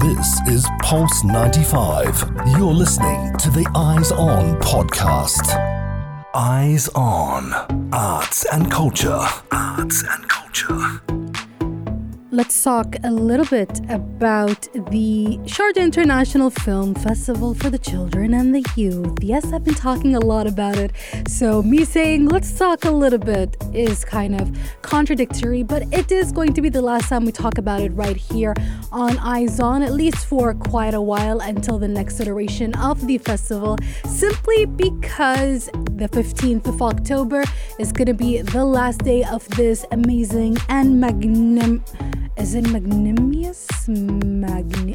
This is Pulse 95. You're listening to the Eyes On podcast. Eyes On. Arts and culture. Arts and culture. Let's talk a little bit about the Sharjah International Film Festival for the Children and the Youth. Yes, I've been talking a lot about it, so me saying let's talk a little bit is kind of contradictory, but it is going to be the last time we talk about it right here on Eyes On, at least for quite a while, until the next iteration of the festival, simply because the 15th of October is going to be the last day of this amazing and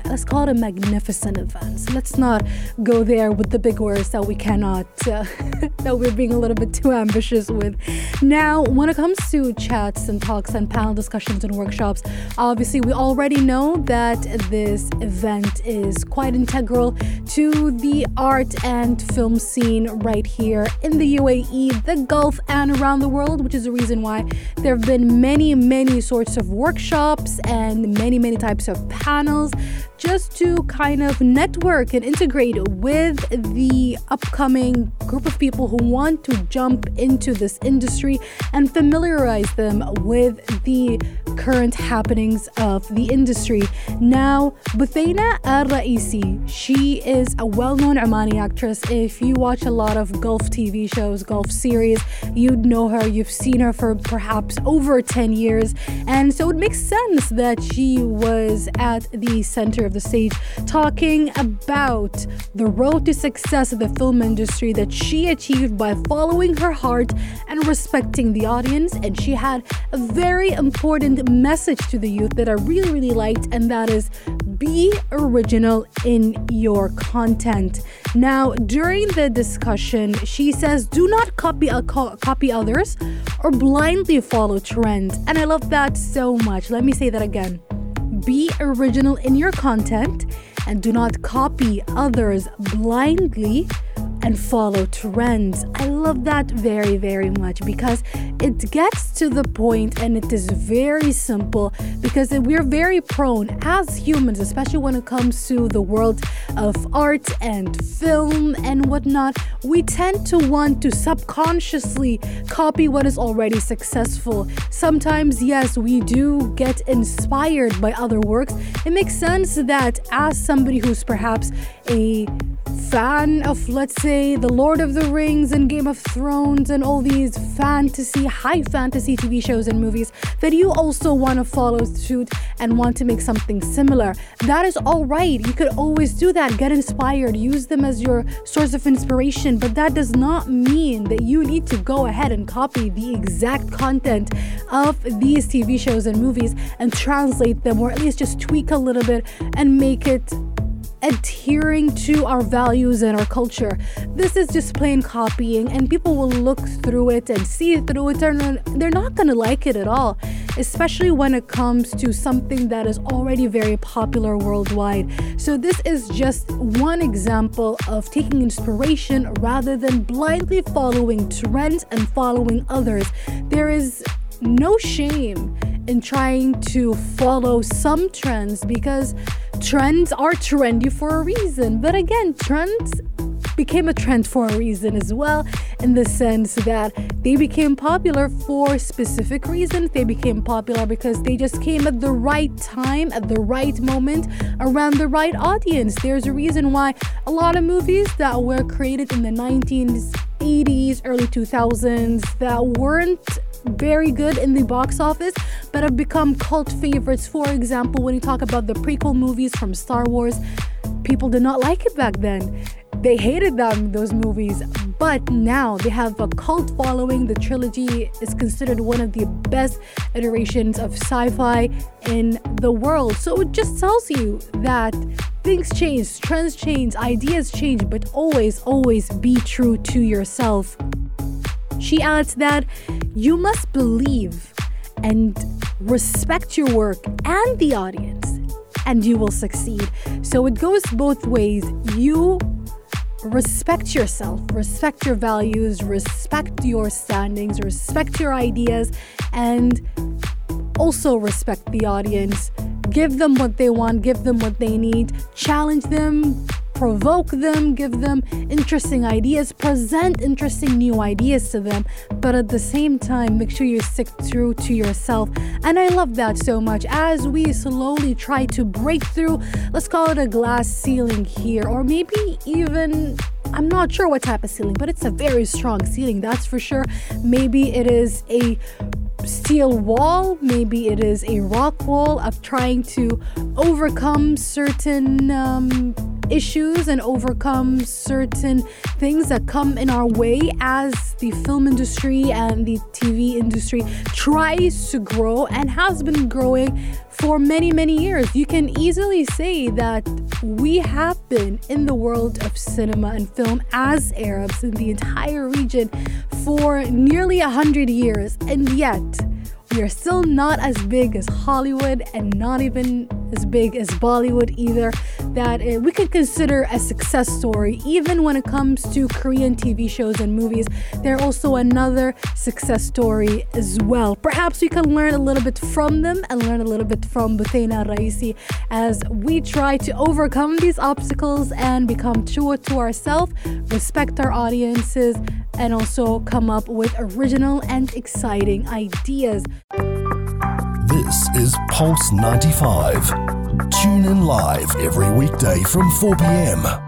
let's call it a magnificent event. So let's not go there with the big words that we cannot, that we're being a little bit too ambitious with. Now, when it comes to chats and talks and panel discussions and workshops, obviously we already know that this event is quite integral to the art and film scene right here in the UAE, the Gulf, and around the world, which is the reason why there have been many, many sorts of workshops and many, many types of panels just to kind of network and integrate with the upcoming group of people who want to jump into this industry and familiarize them with the current happenings of the industry. Now, Buthaina Al Raisi, she is a well-known Omani actress. If you watch a lot of Gulf TV shows, Gulf series, you'd know her. You've seen her for perhaps over 10 years. And so it makes sense that she was at the center of the stage talking about the road to success of the film industry that she achieved by following her heart and respecting the audience. And she had a very important message to the youth that I really, really liked, and that is be original in your content. Now, during the discussion, she says, do not copy others or blindly follow trends. And I love that so much. Let me say that again. Be original in your content and do not copy others blindly and follow trends. I love that very, very much, because it gets to the point and it is very simple, because we're very prone as humans, especially when it comes to the world of art and film and whatnot, we tend to want to subconsciously copy what is already successful. Sometimes, yes, we do get inspired by other works. It makes sense that as somebody who's perhaps a fan of, let's say, the Lord of the Rings and Game of Thrones and all these fantasy, high fantasy TV shows and movies, that you also want to follow suit and want to make something similar. That is all right. You could always do that. Get inspired. Use them as your source of inspiration. But that does not mean that you need to go ahead and copy the exact content of these TV shows and movies and translate them, or at least just tweak a little bit and make it adhering to our values and our culture. This is just plain copying, and people will look through it and see through it, and they're not going to like it at all, especially when it comes to something that is already very popular worldwide. So this is just one example of taking inspiration rather than blindly following trends and following others. There is no shame in trying to follow some trends, because trends are trendy for a reason. But again, trends became a trend for a reason as well, in the sense that they became popular for specific reasons. They became popular because they just came at the right time, at the right moment, around the right audience. There's a reason why a lot of movies that were created in the 1980s, early 2000s, that weren't very good in the box office but have become cult favorites. For example, when you talk about the prequel movies from Star Wars, people did not like it back then. They hated them, those movies, but now they have a cult following. The trilogy is considered one of the best iterations of sci-fi in the world. So it just tells you that things change, trends change, ideas change, but always be true to yourself. She adds that you must believe and respect your work and the audience, and you will succeed. So it goes both ways. You respect yourself, respect your values, respect your standings, respect your ideas, and also respect the audience. Give them what they want, give them what they need, challenge them, provoke them, give them interesting ideas, present interesting new ideas to them, but at the same time make sure you stick true to yourself. And I love that so much. As we slowly try to break through, let's call it a glass ceiling here, or maybe even, I'm not sure what type of ceiling, but it's a very strong ceiling, that's for sure. Maybe it is a steel wall, maybe it is a rock wall of trying to overcome certain issues and overcome certain things that come in our way as the film industry and the TV industry tries to grow and has been growing for many, many years. You can easily say that we have been in the world of cinema and film as Arabs in the entire region for nearly 100 years, and yet we are still not as big as Hollywood and not even as big as Bollywood either, that we could consider a success story. Even when it comes to Korean TV shows and movies, they're also another success story as well. Perhaps we can learn a little bit from them and learn a little bit from Buthaina Al Raisi as we try to overcome these obstacles and become true to ourselves, respect our audiences, and also come up with original and exciting ideas. This is Pulse 95. Tune in live every weekday from 4 p.m.